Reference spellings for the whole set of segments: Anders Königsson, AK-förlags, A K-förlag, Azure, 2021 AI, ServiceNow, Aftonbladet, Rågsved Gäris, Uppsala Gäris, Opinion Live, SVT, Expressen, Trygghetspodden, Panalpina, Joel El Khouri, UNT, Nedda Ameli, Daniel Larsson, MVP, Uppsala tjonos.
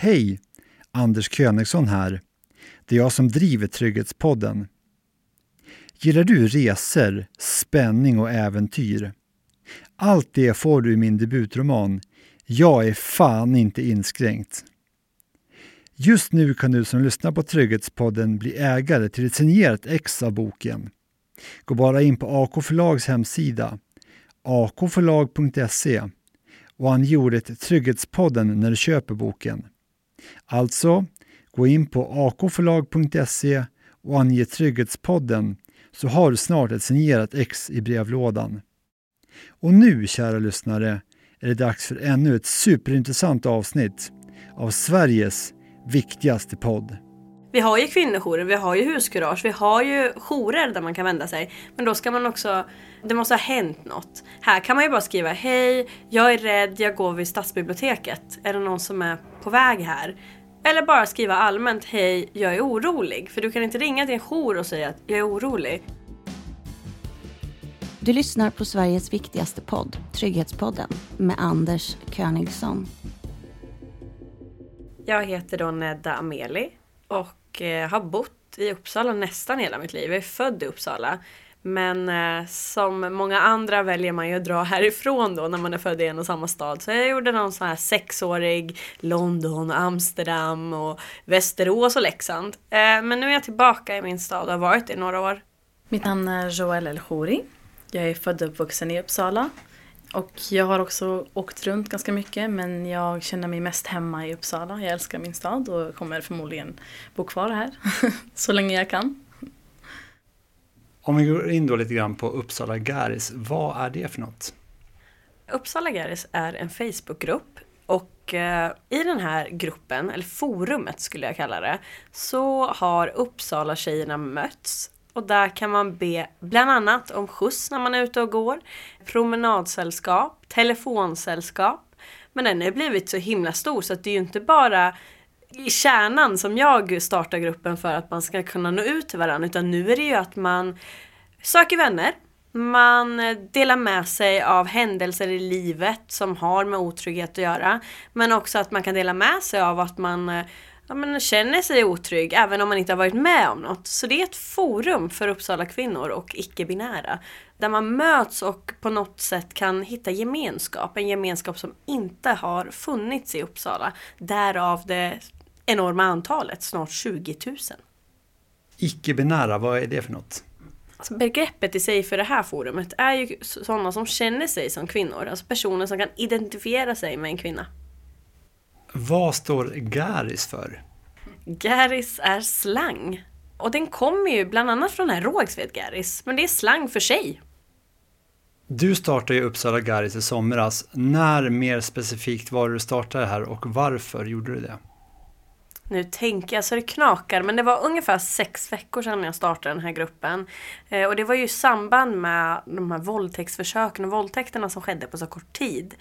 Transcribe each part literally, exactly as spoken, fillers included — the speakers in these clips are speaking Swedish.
Hej, Anders Königsson här. Det är jag som driver Trygghetspodden. Gillar du resor, spänning och äventyr? Allt det får du i min debutroman. Jag är fan inte inskränkt. Just nu kan du som lyssnar på Trygghetspodden bli ägare till ett signerat ex av boken. Gå bara in på A K-förlags hemsida, a k förlag punkt se, och ange ordet Trygghetspodden när du köper boken. Alltså, gå in på a k förlag punkt se och ange Trygghetspodden, så har du snart ett signerat ex i brevlådan. Och nu, kära lyssnare, är det dags för ännu ett superintressant avsnitt av Sveriges viktigaste podd. Vi har ju kvinnojourer, vi har ju huskurage, vi har ju jourer där man kan vända sig. Men då ska man också, det måste ha hänt något. Här kan man ju bara skriva, hej, jag är rädd, jag går vid stadsbiblioteket. Är det någon som är på väg här? Eller bara skriva allmänt, hej, jag är orolig. För du kan inte ringa till en jour och säga att jag är orolig. Du lyssnar på Sveriges viktigaste podd, Trygghetspodden, med Anders Königsson. Jag heter då Nedda Ameli och har bott i Uppsala nästan hela mitt liv. Jag är född i Uppsala, men som många andra väljer man ju att dra härifrån då när man är född i en och samma stad. Så jag gjorde någon sån här sexårig London, Amsterdam och Västerås och Leksand. Men nu är jag tillbaka i min stad och har varit i några år. Mitt namn är Joel El Khouri. Jag är född och uppvuxen i Uppsala och jag har också åkt runt ganska mycket, men jag känner mig mest hemma i Uppsala. Jag älskar min stad och kommer förmodligen bo kvar här så länge jag kan. Om vi går in då lite grann på Uppsala Gäris, vad är det för något? Uppsala Gäris är en Facebookgrupp och i den här gruppen, eller forumet skulle jag kalla det, så har Uppsala tjejerna mötts. Och där kan man be bland annat om skjuts när man är ute och går, promenadsällskap, telefonsällskap. Men den har blivit så himla stor så att det är ju inte bara i kärnan som jag startar gruppen för att man ska kunna nå ut till varandra. Utan nu är det ju att man söker vänner, man delar med sig av händelser i livet som har med otrygghet att göra. Men också att man kan dela med sig av att man... Ja, man känner sig otrygg även om man inte har varit med om något. Så det är ett forum för Uppsala kvinnor och icke-binära. Där man möts och på något sätt kan hitta gemenskap. En gemenskap som inte har funnits i Uppsala. Därav det enorma antalet, snart tjugo tusen. Icke-binära, vad är det för något? Alltså begreppet i sig för det här forumet är ju sådana som känner sig som kvinnor. Alltså personer som kan identifiera sig med en kvinna. Vad står Gäris för? Gäris är slang. Och den kommer ju bland annat från den här Rågsved Gäris. Men det är slang för sig. Du startade ju Uppsala Gäris i somras. När mer specifikt var du startade här och varför gjorde du det? Nu tänker jag så det knakar, men det var ungefär sex veckor sedan jag startade den här gruppen. Och det var ju i samband med de här våldtäktsförsöken och våldtäkterna som skedde på så kort tid.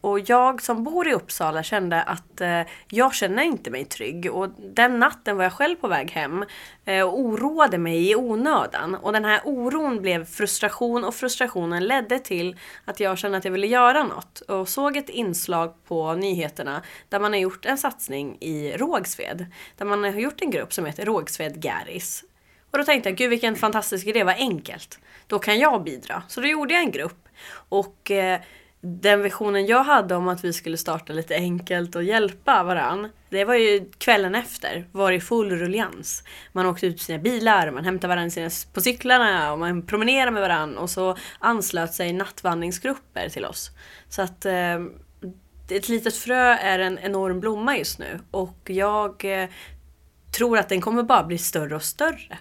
Och jag som bor i Uppsala kände att eh, jag känner inte mig trygg. Och den natten var jag själv på väg hem eh, och oroade mig i onödan. Och den här oron blev frustration och frustrationen ledde till att jag kände att jag ville göra något. Och såg ett inslag på nyheterna där man har gjort en satsning i Rågsved. Där man har gjort en grupp som heter Rågsved Gäris. Och då tänkte jag, gud vilken fantastisk idé, vad enkelt. Då kan jag bidra. Så då gjorde jag en grupp och... Eh, Den visionen jag hade om att vi skulle starta lite enkelt och hjälpa varann, det var ju kvällen efter, var i full ruljans. Man åkte ut sina bilar, man hämtade varandra på cyklarna och man promenerade med varann. Och så anslöt sig nattvandringsgrupper till oss. Så att eh, ett litet frö är en enorm blomma just nu. Och jag eh, tror att den kommer bara bli större och större.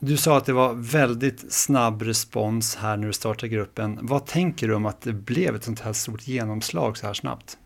Du sa att det var väldigt snabb respons här när du startade gruppen. Vad tänker du om att det blev ett sånt här stort genomslag så här snabbt?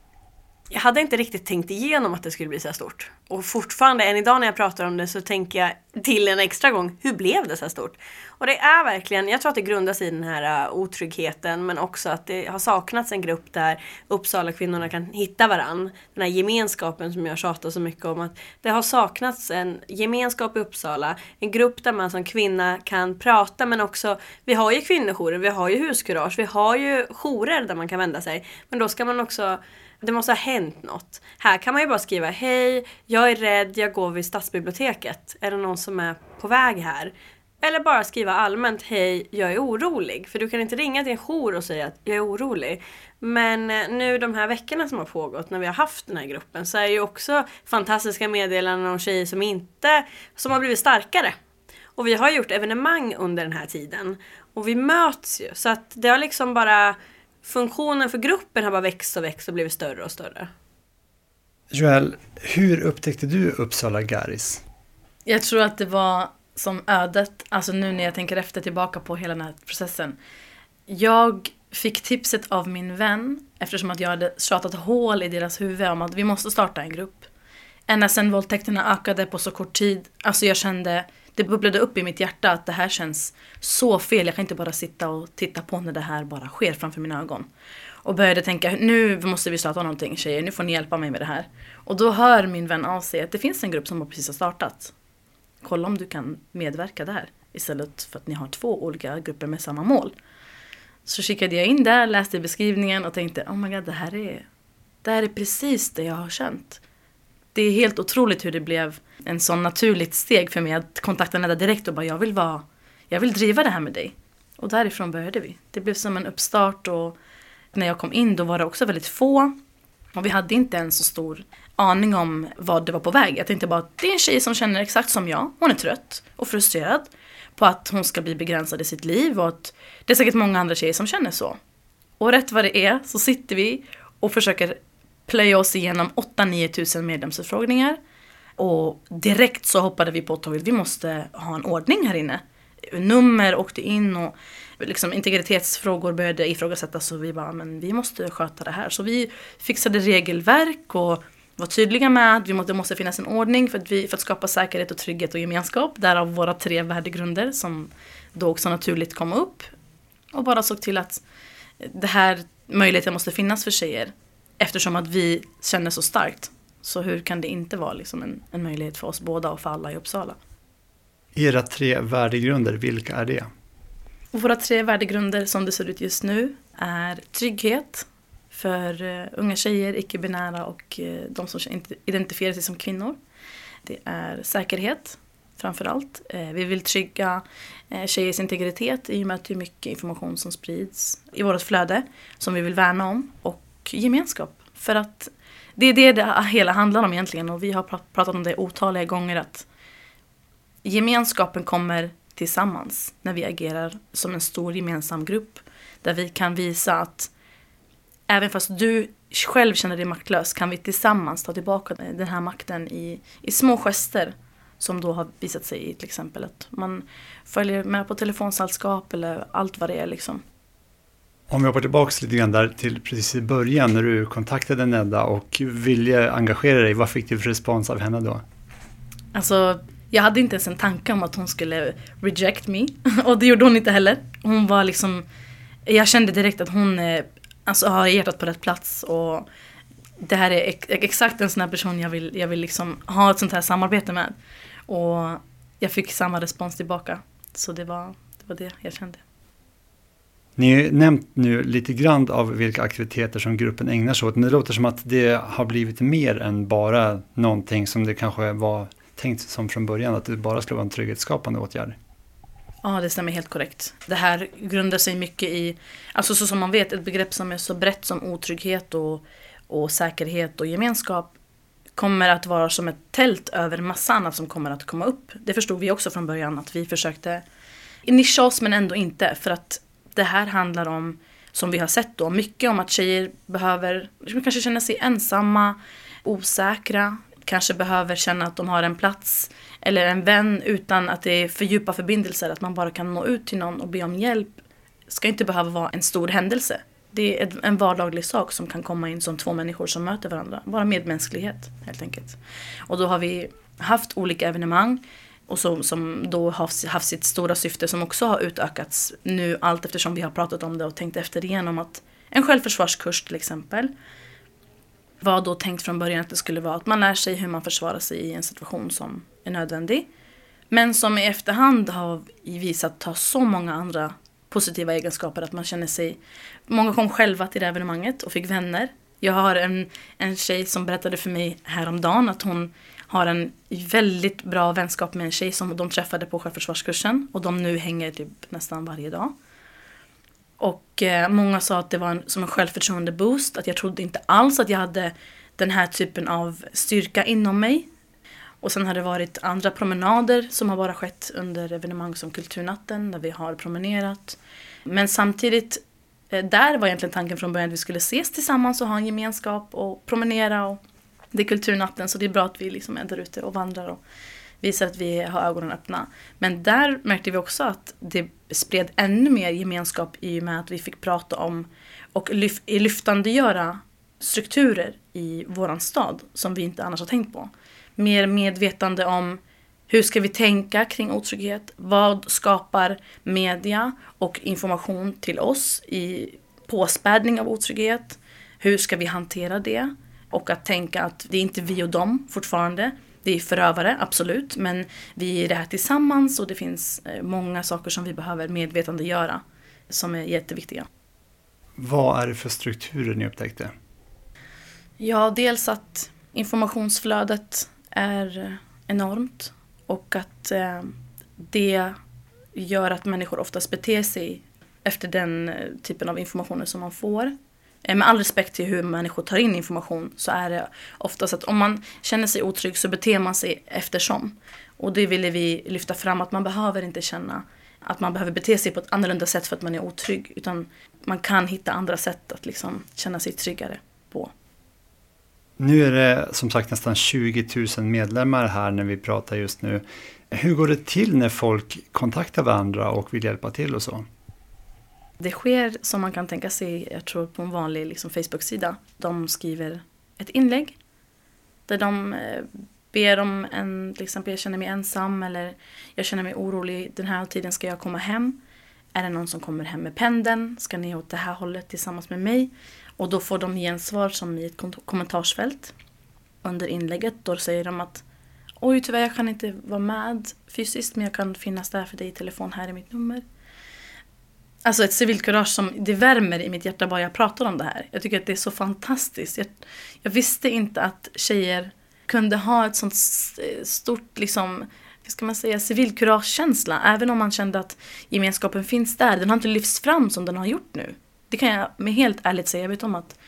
Jag hade inte riktigt tänkt igenom att det skulle bli så här stort. Och fortfarande, än idag när jag pratar om det så tänker jag till en extra gång, hur blev det så här stort? Och det är verkligen, jag tror att det grundas i den här otryggheten, men också att det har saknats en grupp där Uppsala kvinnorna kan hitta varann. Den här gemenskapen som jag tjatar så mycket om, att det har saknats en gemenskap i Uppsala. En grupp där man som kvinna kan prata, men också, vi har ju kvinnojourer, vi har ju huskurage, vi har ju jourer där man kan vända sig. Men då ska man också... det måste ha hänt något. Här kan man ju bara skriva, hej, jag är rädd, jag går vid stadsbiblioteket. Är det någon som är på väg här? Eller bara skriva allmänt, hej, jag är orolig. För du kan inte ringa till en jour och säga att jag är orolig. Men nu de här veckorna som har pågått, när vi har haft den här gruppen, så är det ju också fantastiska meddelanden om tjejer som, inte, som har blivit starkare. Och vi har gjort evenemang under den här tiden. Och vi möts ju. Så att det har liksom bara... Funktionen för gruppen har bara växt och växt och blivit större och större. Joel, hur upptäckte du Uppsala Gäris? Jag tror att det var som ödet, alltså nu när jag tänker efter tillbaka på hela den här processen. Jag fick tipset av min vän, eftersom att jag hade tjatat hål i deras huvud om att vi måste starta en grupp. Ända sen våldtäkterna ökade på så kort tid, alltså jag kände, det bubblade upp i mitt hjärta att det här känns så fel. Jag kan inte bara sitta och titta på när det här bara sker framför mina ögon. Och började tänka, nu måste vi starta någonting tjejer, nu får ni hjälpa mig med det här. Och då hör min vän av sig att det finns en grupp som precis har startat. Kolla om du kan medverka där, istället för att ni har två olika grupper med samma mål. Så kikade jag in där, läste beskrivningen och tänkte, oh my god, det här är, det här är precis det jag har känt. Det är helt otroligt hur det blev en sån naturligt steg för mig att kontakta Nedda direkt och bara jag vill vara, jag vill driva det här med dig. Och därifrån började vi. Det blev som en uppstart och när jag kom in då var det också väldigt få. Och vi hade inte en så stor aning om vad det var på väg. Jag tänkte bara att det är en tjej som känner exakt som jag. Hon är trött och frustrerad på att hon ska bli begränsad i sitt liv och att det är säkert många andra tjejer som känner så. Och rätt vad det är så sitter vi och försöker plöja oss igenom åtta nio tusen medlemsförfrågningar. Och direkt så hoppade vi på tåget. Vi måste ha en ordning här inne. Nummer åkte in och liksom integritetsfrågor började ifrågasättas. Så vi bara, men vi måste sköta det här. Så vi fixade regelverk och var tydliga med att vi måste, det måste finnas en ordning för att, vi, för att skapa säkerhet och trygghet och gemenskap. Därav våra tre värdegrunder som då också naturligt kom upp. Och bara såg till att det här möjligheten måste finnas för tjejer. Eftersom att vi känner så starkt. Så hur kan det inte vara liksom en, en möjlighet för oss båda och för alla i Uppsala? Era tre värdegrunder, vilka är det? Våra tre värdegrunder som det ser ut just nu är trygghet för unga tjejer, icke-binära och de som inte identifierar sig som kvinnor. Det är säkerhet framför allt. Vi vill trygga tjejers integritet i och med att det är mycket information som sprids i vårt flöde som vi vill värna om och gemenskap för att det är det det hela handlar om egentligen och vi har pratat om det otaliga gånger att gemenskapen kommer tillsammans när vi agerar som en stor gemensam grupp där vi kan visa att även fast du själv känner dig maktlös kan vi tillsammans ta tillbaka den här makten i, i små gester som då har visat sig i till exempel att man följer med på telefonsällskap eller allt vad det är liksom. Om jag hoppar tillbaka lite grann där till precis i början när du kontaktade Nedda och ville engagera dig, vad fick du för respons av henne då? Alltså, jag hade inte ens en tanke om att hon skulle reject me och det gjorde hon inte heller. Hon var liksom, jag kände direkt att hon alltså, har hjärtat på rätt plats och det här är exakt en sån här person jag vill, jag vill liksom ha ett sånt här samarbete med. Och jag fick samma respons tillbaka, så det var det, var det jag kände. Ni har nämnt nu lite grann av vilka aktiviteter som gruppen ägnar sig åt. Men det låter som att det har blivit mer än bara någonting som det kanske var tänkt som från början. Att det bara skulle vara en trygghetsskapande åtgärd. Ja, det stämmer helt korrekt. Det här grundar sig mycket i, alltså så som man vet, ett begrepp som är så brett som otrygghet och, och säkerhet och gemenskap kommer att vara som ett tält över massan som kommer att komma upp. Det förstod vi också från början att vi försökte nischa oss men ändå inte för att det här handlar om, som vi har sett då, mycket om att tjejer behöver kanske känna sig ensamma, osäkra. Kanske behöver känna att de har en plats eller en vän utan att det är för djupa förbindelser. Att man bara kan nå ut till någon och be om hjälp. Det ska inte behöva vara en stor händelse. Det är en vardaglig sak som kan komma in som två människor som möter varandra. Bara medmänsklighet helt enkelt. Och då har vi haft olika evenemang. Och som, som då har haft sitt stora syfte som också har utökats nu allt eftersom vi har pratat om det och tänkt efter igenom att en självförsvarskurs till exempel var då tänkt från början att det skulle vara att man lär sig hur man försvarar sig i en situation som är nödvändig. Men som i efterhand har visat ha så många andra positiva egenskaper att man känner sig, många kom själva till det evenemanget och fick vänner Jag har en, en tjej som berättade för mig häromdagen att hon har en väldigt bra vänskap med en tjej som de träffade på självförsvarskursen. Och de nu hänger typ nästan varje dag. Och eh, många sa att det var en, som en självförtroende-boost. Att jag trodde inte alls att jag hade den här typen av styrka inom mig. Och sen har det varit andra promenader som har bara skett under evenemang som Kulturnatten. Där vi har promenerat. Men samtidigt, eh, där var egentligen tanken från början att vi skulle ses tillsammans och ha en gemenskap och promenera och... Det är Kulturnatten, så det är bra att vi liksom är där ute och vandrar och visar att vi har ögonen öppna. Men där märkte vi också att det spred ännu mer gemenskap i och med att vi fick prata om och lyf- lyftandegöra strukturer i våran stad som vi inte annars har tänkt på. Mer medvetande om hur ska vi tänka kring otrygghet, vad skapar media och information till oss i påspädning av otrygghet, hur ska vi hantera det? Och att tänka att det är inte vi och dem fortfarande. Det är förövare, absolut. Men vi är det här tillsammans och det finns många saker som vi behöver medvetande göra som är jätteviktiga. Vad är det för strukturer ni upptäckte? Ja, dels att informationsflödet är enormt. Och att det gör att människor oftast beter sig efter den typen av informationer som man får. Med all respekt till hur människor tar in information så är det oftast att om man känner sig otrygg så beter man sig eftersom. Och det ville vi lyfta fram, att man behöver inte känna att man behöver bete sig på ett annorlunda sätt för att man är otrygg. Utan man kan hitta andra sätt att liksom känna sig tryggare på. Nu är det som sagt nästan tjugo tusen medlemmar här när vi pratar just nu. Hur går det till när folk kontaktar varandra och vill hjälpa till och så? Det sker som man kan tänka sig, jag tror på en vanlig liksom, Facebook-sida. De skriver ett inlägg där de ber om en, till exempel jag känner mig ensam eller jag känner mig orolig, den här tiden ska jag komma hem. Är det någon som kommer hem med pendeln? Ska ni åt det här hållet tillsammans med mig? Och då får de gensvar som i ett kont- kommentarsfält. Under inlägget då säger de att oj tyvärr jag kan inte vara med fysiskt men jag kan finnas där för dig i telefon, här är mitt nummer. Alltså ett civilkurage som det värmer i mitt hjärta bara jag pratar om det här. Jag tycker att det är så fantastiskt. Jag, jag visste inte att tjejer kunde ha ett sånt stort liksom, hur ska man säga, civilkuragekänsla. Även om man kände att gemenskapen finns där. Den har inte lyfts fram som den har gjort nu. Det kan jag med helt ärligt säga. Jag vet om att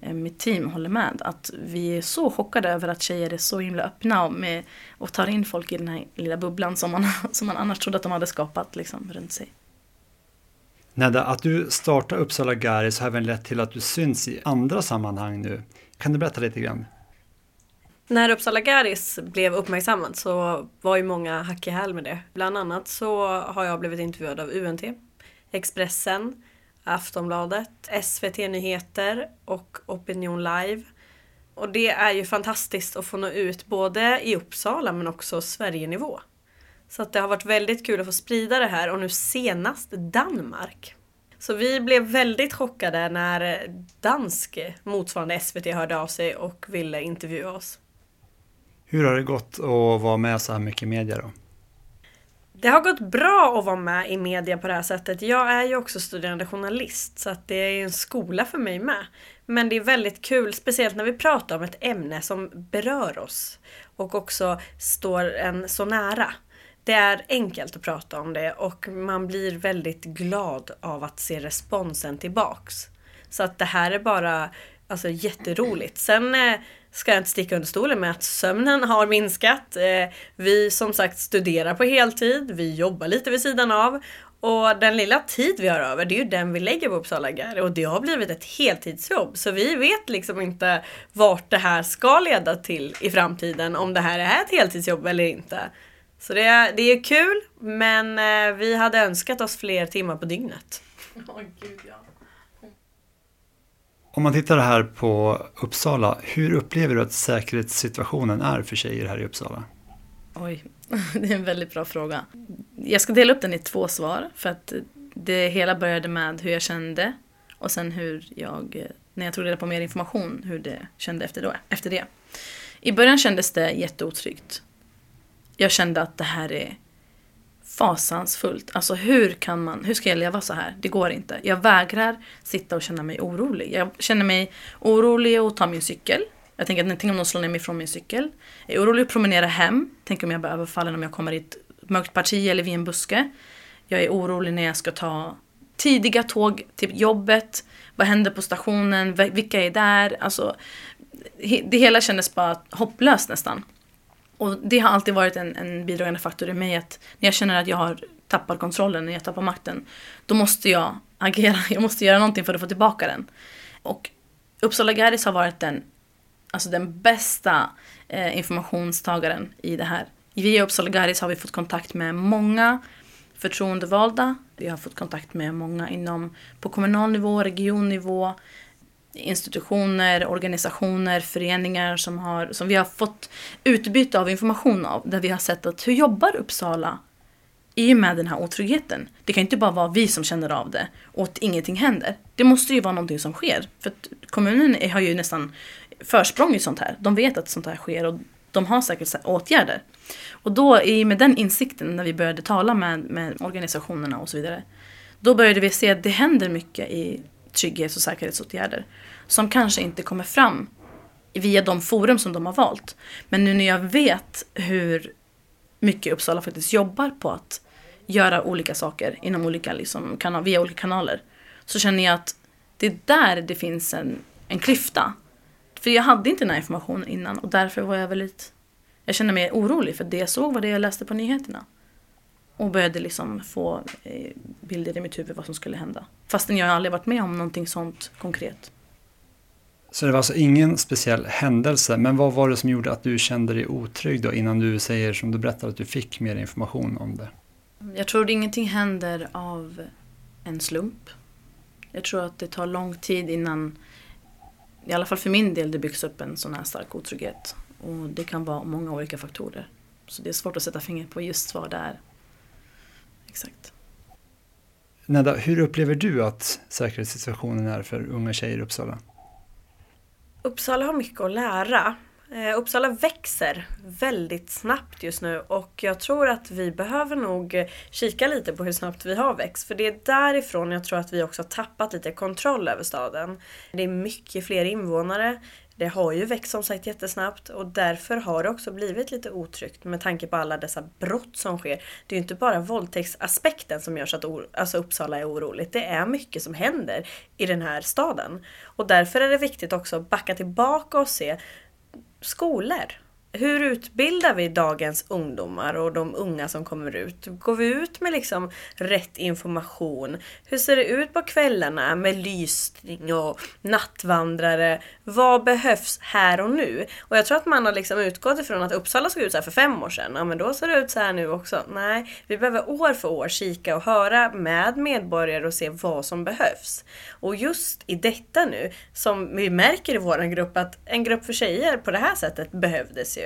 eh, mitt team håller med. Att vi är så chockade över att tjejer är så himla öppna och, med, och tar in folk i den här lilla bubblan som man, som man annars trodde att de hade skapat liksom, runt sig. Nedda, att du startar Uppsala Gäris har även lett till att du syns i andra sammanhang nu. Kan du berätta lite grann? När Uppsala Gäris blev uppmärksammat så var ju många hack i häl med det. Bland annat så har jag blivit intervjuad av U N T, Expressen, Aftonbladet, S V T-nyheter och Opinion Live. Och det är ju fantastiskt att få nå ut både i Uppsala men också Sverigenivå. Så att det har varit väldigt kul att få sprida det här och nu senast Danmark. Så vi blev väldigt chockade när dansk motsvarande S V T hörde av sig och ville intervjua oss. Hur har det gått att vara med så här mycket i media då? Det har gått bra att vara med i media på det här sättet. Jag är ju också studerande journalist så att det är en skola för mig med. Men det är väldigt kul, speciellt när vi pratar om ett ämne som berör oss och också står en så nära. Det är enkelt att prata om det och man blir väldigt glad av att se responsen tillbaks. Så att det här är bara alltså, jätteroligt. Sen eh, ska jag inte sticka under stolen med att sömnen har minskat. Eh, vi som sagt studerar på heltid, vi jobbar lite vid sidan av. Och den lilla tid vi har över, det är ju den vi lägger på Uppsala Gäris. Och det har blivit ett heltidsjobb. Så vi vet liksom inte vart det här ska leda till i framtiden. Om det här är ett heltidsjobb eller inte. Så det är, det är kul, men vi hade önskat oss fler timmar på dygnet. Oh, Gud, ja. Om man tittar här på Uppsala, hur upplever du att säkerhetssituationen är för tjejer här i Uppsala? Oj, det är en väldigt bra fråga. Jag ska dela upp den i två svar, för att det hela började med hur jag kände och sen hur jag, när jag tog reda på mer information, hur det kände efter, då, efter det. I början kändes det jätteotryggt. Jag kände att det här är fasansfullt. Alltså hur kan man, hur ska jag leva så här? Det går inte. Jag vägrar sitta och känna mig orolig. Jag känner mig orolig och tar min cykel. Jag tänker att någonting om någon slår ner mig från min cykel. Jag är orolig att promenera hem. Tänk om jag blir överfallen om jag kommer i ett mörkt parti eller vid en buske. Jag är orolig när jag ska ta tidiga tåg till jobbet. Vad händer på stationen? Vilka är där? Alltså, det hela kändes bara hopplöst nästan. Och det har alltid varit en, en bidragande faktor i mig att när jag känner att jag har tappat kontrollen, när jag tappar makten, då måste jag agera. Jag måste göra någonting för att få tillbaka den. Och Uppsala Gäris har varit den, alltså den bästa eh, informationstagaren i det här. Via Uppsala Gäris har vi fått kontakt med många förtroendevalda. Vi har fått kontakt med många inom, på kommunal nivå, regionnivå, institutioner, organisationer, föreningar som, har, som vi har fått utbyte av information av. Där vi har sett att hur jobbar Uppsala i och med den här otryggheten? Det kan inte bara vara vi som känner av det och att ingenting händer. Det måste ju vara någonting som sker. För att kommunen har ju nästan försprång i sånt här. De vet att sånt här sker och de har säkert åtgärder. Och då i med den insikten när vi började tala med, med organisationerna och så vidare. Då började vi se att det händer mycket i trygghets- och säkerhetsåtgärder som kanske inte kommer fram via de forum som de har valt. Men nu när jag vet hur mycket Uppsala faktiskt jobbar på att göra olika saker inom olika, liksom, kanal, via olika kanaler, så känner jag att det är där det finns en, en klyfta. För jag hade inte den här informationen innan och därför var jag väldigt, jag kände mig orolig för det jag såg var det jag läste på nyheterna. Och började liksom få bilder i mitt huvud vad som skulle hända. Fastän jag aldrig varit med om någonting sånt konkret. Så det var alltså ingen speciell händelse. Men vad var det som gjorde att du kände dig otrygg då innan du säger som du berättade att du fick mer information om det? Jag tror att ingenting händer av en slump. Jag tror att det tar lång tid innan, i alla fall för min del, det byggs upp en sån här stark otrygghet. Och det kan vara många olika faktorer. Så det är svårt att sätta fingret på just vad det är. Exakt. Nedda, hur upplever du att säkerhetssituationen är för unga tjejer i Uppsala? Uppsala har mycket att lära. Uppsala växer väldigt snabbt just nu och jag tror att vi behöver nog kika lite på hur snabbt vi har växt. För det är därifrån jag tror att vi också har tappat lite kontroll över staden. Det är mycket fler invånare. Det har ju växt som sagt jättesnabbt och därför har det också blivit lite otryggt med tanke på alla dessa brott som sker. Det är ju inte bara våldtäktsaspekten som gör så att or- alltså Uppsala är oroligt. Det är mycket som händer i den här staden. Och därför är det viktigt också att backa tillbaka och se skolor. Hur utbildar vi dagens ungdomar och de unga som kommer ut? Går vi ut med liksom rätt information? Hur ser det ut på kvällarna med lysning och nattvandrare? Vad behövs här och nu? Och jag tror att man har liksom utgått ifrån att Uppsala såg ut så här för fem år sedan. Ja, men då ser det ut så här nu också. Nej, vi behöver år för år kika och höra med medborgare och se vad som behövs. Och just i detta nu som vi märker i vår grupp att en grupp för tjejer på det här sättet behövdes ju.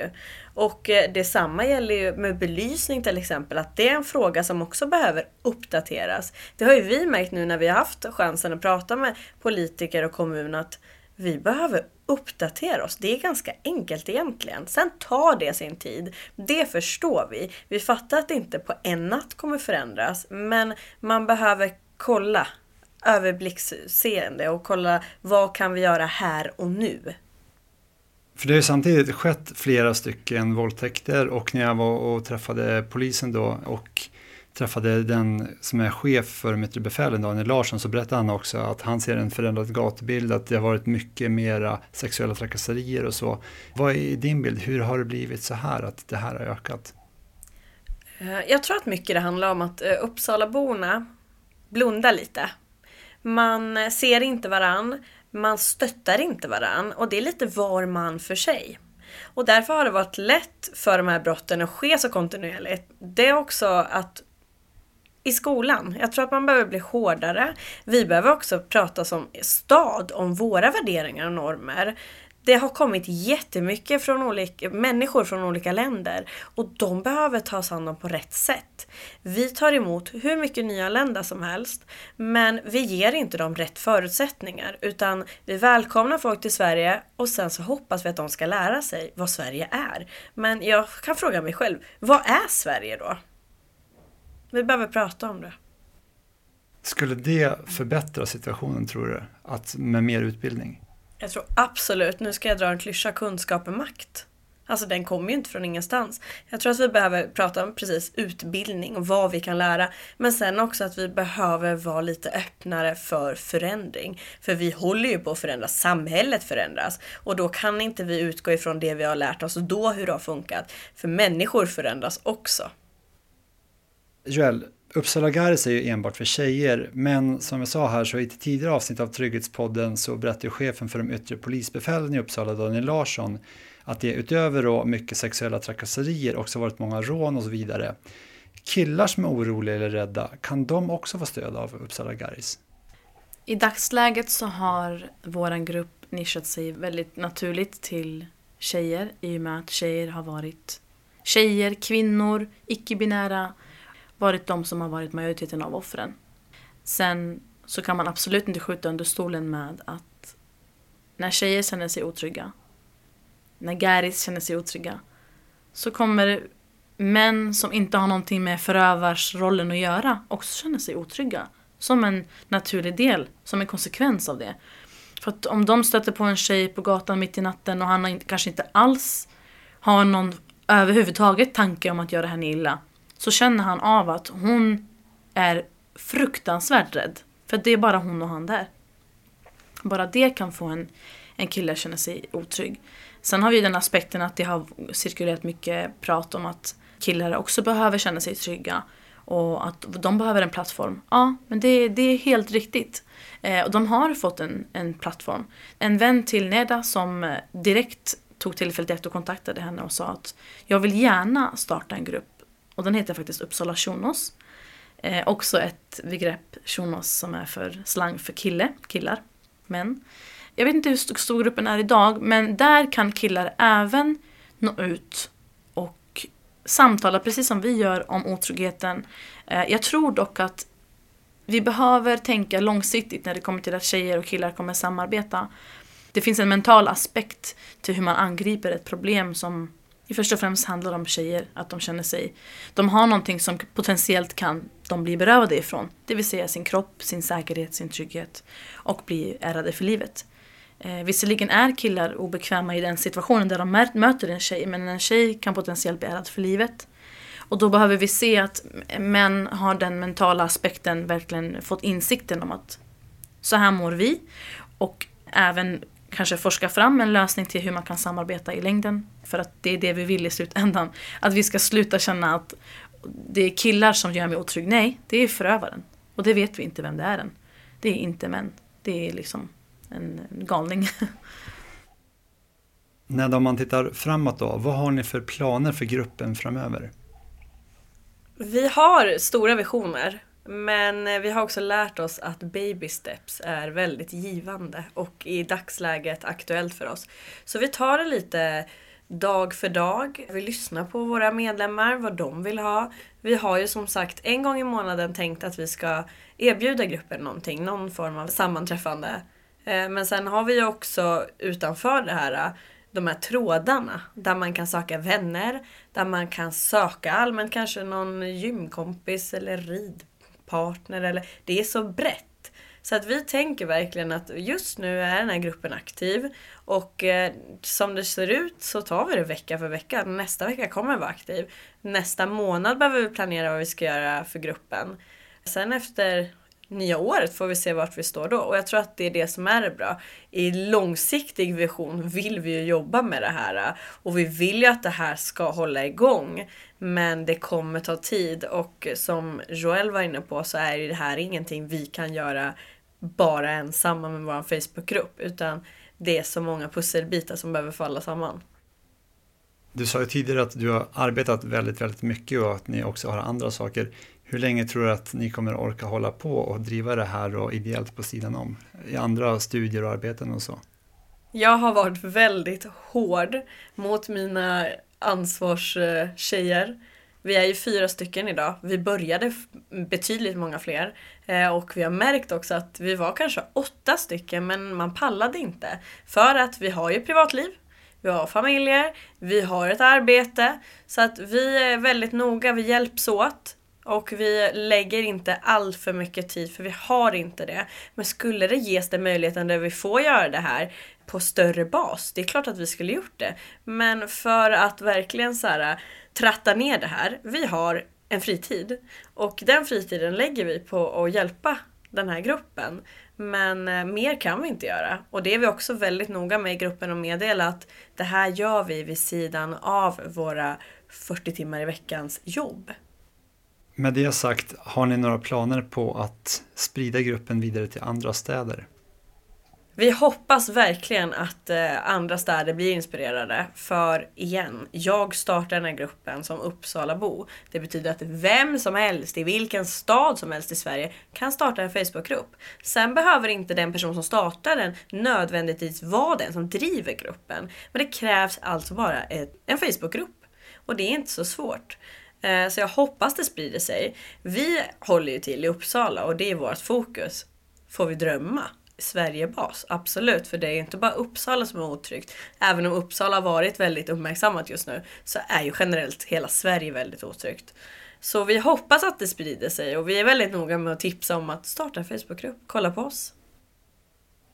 Och detsamma gäller ju med belysning till exempel, att det är en fråga som också behöver uppdateras. Det har ju vi märkt nu när vi har haft chansen att prata med politiker och kommun att vi behöver uppdatera oss. Det är ganska enkelt egentligen. Sen tar det sin tid. Det förstår vi. Vi fattar att det inte på en natt kommer förändras, men man behöver kolla överblicksseende och kolla vad kan vi göra här och nu. För det har ju samtidigt skett flera stycken våldtäkter och när jag var och träffade polisen då och träffade den som är chef för metrobefälen, Daniel Larsson, så berättade han också att han ser en förändrad gatubild, att det har varit mycket mera sexuella trakasserier och så. Vad är din bild? Hur har det blivit så här att det här har ökat? Jag tror att mycket det handlar om att Uppsalaborna blundar lite. Man ser inte varann. Man stöttar inte varann och det är lite var man för sig. Och därför har det varit lätt för de här brotten att ske så kontinuerligt. Det är också att i skolan, jag tror att man behöver bli hårdare. Vi behöver också prata som stad om våra värderingar och normer. Det har kommit jättemycket från olika, människor från olika länder och de behöver tas hand om på rätt sätt. Vi tar emot hur mycket nyanlända som helst, men vi ger inte dem rätt förutsättningar utan vi välkomnar folk till Sverige och sen så hoppas vi att de ska lära sig vad Sverige är. Men jag kan fråga mig själv, vad är Sverige då? Vi behöver prata om det. Skulle det förbättra situationen, tror du, att med mer utbildning? Jag tror absolut. Nu ska jag dra en klyscha, kunskap och makt. Alltså den kommer ju inte från ingenstans. Jag tror att vi behöver prata om precis utbildning och vad vi kan lära. Men sen också att vi behöver vara lite öppnare för förändring. För vi håller ju på att förändras. Samhället förändras. Och då kan inte vi utgå ifrån det vi har lärt oss och då hur det har funkat. För människor förändras också. Joel, Uppsala Gäris är ju enbart för tjejer, men som jag sa här så i tidigare avsnitt av Trygghetspodden så berättade chefen för de yttre polisbefälen i Uppsala, Daniel Larsson, att det utöver då mycket sexuella trakasserier också varit många rån och så vidare. Killar som är oroliga eller rädda, kan de också få stöd av Uppsala Gäris? I dagsläget så har våran grupp nischat sig väldigt naturligt till tjejer i och med att tjejer har varit tjejer, kvinnor, icke-binära, varit de som har varit majoriteten av offren. Sen så kan man absolut inte skjuta under stolen med att när tjejer känner sig otrygga, när Gäris känner sig otrygga, så kommer män som inte har någonting med förövarsrollen att göra också känna sig otrygga. Som en naturlig del, som en konsekvens av det. För att om de stöter på en tjej på gatan mitt i natten och han kanske inte alls har någon överhuvudtaget tanke om att göra henne illa, så känner han av att hon är fruktansvärt rädd. För det är bara hon och han där. Bara det kan få en, en kille att känna sig otrygg. Sen har vi den aspekten att det har cirkulerat mycket prat om att killar också behöver känna sig trygga. Och att de behöver en plattform. Ja, men det, det är helt riktigt. Eh, och de har fått en, en plattform. En vän till Nedda som direkt tog tillfället efter och kontaktade henne och sa att jag vill gärna starta en grupp. Och den heter faktiskt Uppsala tjonos. Eh, också ett begrepp, tjonos, som är för slang för kille, killar, män. Jag vet inte hur stor gruppen är idag, men där kan killar även nå ut och samtala, precis som vi gör, om otryggheten. Eh, jag tror dock att vi behöver tänka långsiktigt när det kommer till att tjejer och killar kommer samarbeta. Det finns en mental aspekt till hur man angriper ett problem som i först och främst handlar om tjejer, att de känner sig, de har någonting som potentiellt kan de bli berövade ifrån. Det vill säga sin kropp, sin säkerhet, sin trygghet och bli ärrade för livet. Eh, visserligen är killar obekväma i den situationen där de möter en tjej, men en tjej kan potentiellt bli ärrad för livet. Och då behöver vi se att män har den mentala aspekten verkligen fått insikten om att så här mår vi, och även kanske forska fram en lösning till hur man kan samarbeta i längden. För att det är det vi vill i slutändan. Att vi ska sluta känna att det är killar som gör mig otrygg. Nej, det är förövaren. Och det vet vi inte vem det är än. Det är inte män. Det är liksom en galning. När då man tittar framåt då, vad har ni för planer för gruppen framöver? Vi har stora visioner. Men vi har också lärt oss att baby steps är väldigt givande och i dagsläget aktuellt för oss. Så vi tar det lite dag för dag. Vi lyssnar på våra medlemmar, vad de vill ha. Vi har ju som sagt en gång i månaden tänkt att vi ska erbjuda gruppen någonting, någon form av sammanträffande. Men sen har vi ju också utanför det här de här trådarna där man kan söka vänner, där man kan söka allmänt kanske någon gymkompis eller rid. partner eller, det är så brett. Så att vi tänker verkligen att just nu är den här gruppen aktiv och eh, som det ser ut så tar vi det vecka för vecka. Nästa vecka kommer vi vara aktiv. Nästa månad behöver vi planera vad vi ska göra för gruppen. Sen efter nya året får vi se vart vi står då, och jag tror att det är det som är det bra. I långsiktig vision vill vi ju jobba med det här och vi vill ju att det här ska hålla igång, men det kommer ta tid, och som Joel var inne på så är det här ingenting vi kan göra bara ensamma med vår Facebookgrupp, utan det är så många pusselbitar som behöver falla samman. Du sa ju tidigare att du har arbetat väldigt, väldigt mycket och att ni också har andra saker. Hur länge tror du att ni kommer orka hålla på och driva det här och ideellt på sidan om i andra studier och arbeten och så? Jag har varit väldigt hård mot mina ansvarstjejer. Vi är ju fyra stycken idag. Vi började betydligt många fler. Och vi har märkt också att vi var kanske åtta stycken, men man pallade inte. För att vi har ju privatliv. Vi har familjer. Vi har ett arbete. Så att vi är väldigt noga. Vi hjälps åt. Och vi lägger inte all för mycket tid, för vi har inte det. Men skulle det ges den möjligheten där vi får göra det här på större bas, det är klart att vi skulle gjort det. Men för att verkligen så här, tratta ner det här, vi har en fritid. Och den fritiden lägger vi på att hjälpa den här gruppen. Men mer kan vi inte göra. Och det är vi också väldigt noga med i gruppen och meddela att det här gör vi vid sidan av våra fyrtio timmar i veckans jobb. Med det sagt, har ni några planer på att sprida gruppen vidare till andra städer? Vi hoppas verkligen att andra städer blir inspirerade, för igen, jag startar den här gruppen som Uppsalabo. Det betyder att vem som helst i vilken stad som helst i Sverige kan starta en Facebookgrupp. Sen behöver inte den person som startar den nödvändigtvis vara den som driver gruppen. Men det krävs alltså bara en Facebookgrupp, och det är inte så svårt. Så jag hoppas det sprider sig. Vi håller ju till i Uppsala och det är vårt fokus. Får vi drömma? Sverigebas, absolut. För det är inte bara Uppsala som är otryggt. Även om Uppsala har varit väldigt uppmärksammat just nu, så är ju generellt hela Sverige väldigt otryggt. Så vi hoppas att det sprider sig, och vi är väldigt noga med att tipsa om att starta en Facebookgrupp. Kolla på oss.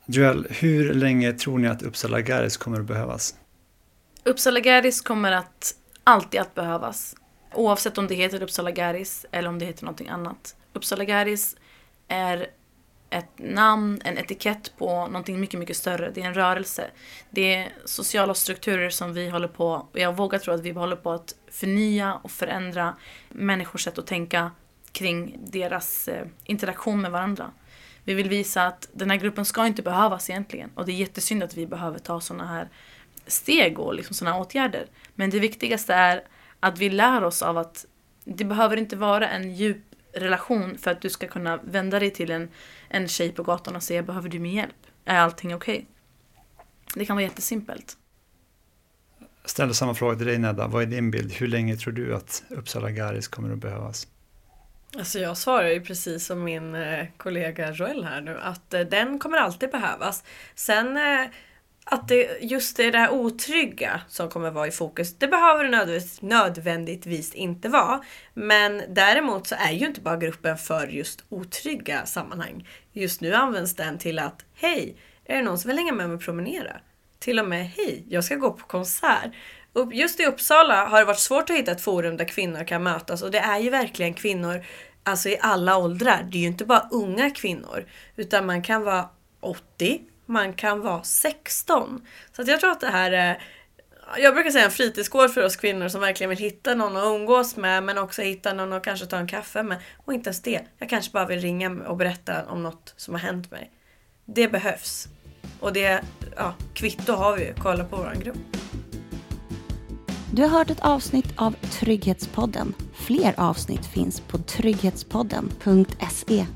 Joel, hur länge tror ni att Uppsala Gäris kommer att behövas? Uppsala Gäris kommer att alltid att behövas. Oavsett om det heter Uppsala Gäris eller om det heter någonting annat. Uppsala Gäris är ett namn, en etikett på någonting mycket, mycket större. Det är en rörelse. Det är sociala strukturer som vi håller på, och jag vågar tro att vi håller på att förnya och förändra människors sätt att tänka kring deras interaktion med varandra. Vi vill visa att den här gruppen ska inte behövas egentligen, och det är jättesynd att vi behöver ta sådana här steg och liksom sådana åtgärder. Men det viktigaste är att vi lär oss av att det behöver inte vara en djup relation för att du ska kunna vända dig till en, en tjej på gatan och säga, behöver du min hjälp? Är allting okej? Okay? Det kan vara jättesimpelt. Jag ställer samma fråga till dig, Nedda. Vad är din bild? Hur länge tror du att Uppsala Gäris kommer att behövas? Alltså jag svarar ju precis som min kollega Joel här nu, att den kommer alltid behövas. Sen... Att det, just det, det här otrygga som kommer vara i fokus, det behöver det nödvändigtvis inte vara. Men däremot så är ju inte bara gruppen för just otrygga sammanhang. Just nu används den till att, hej, är det någon som vill hänga med mig och promenera? Till och med, hej, jag ska gå på konsert. Och just i Uppsala har det varit svårt att hitta ett forum där kvinnor kan mötas. Och det är ju verkligen kvinnor, alltså i alla åldrar. Det är ju inte bara unga kvinnor, utan man kan vara åttio. Man kan vara sexton. Så att jag tror att det här är, jag brukar säga en fritidsgård för oss kvinnor som verkligen vill hitta någon att umgås med, men också hitta någon att kanske ta en kaffe med. Och inte ens det. Jag kanske bara vill ringa och berätta om något som har hänt mig. Det behövs. Och det, ja, kvitto har vi ju. Kolla på vår grupp. Du har hört ett avsnitt av Trygghetspodden. Fler avsnitt finns på trygghetspodden punkt se.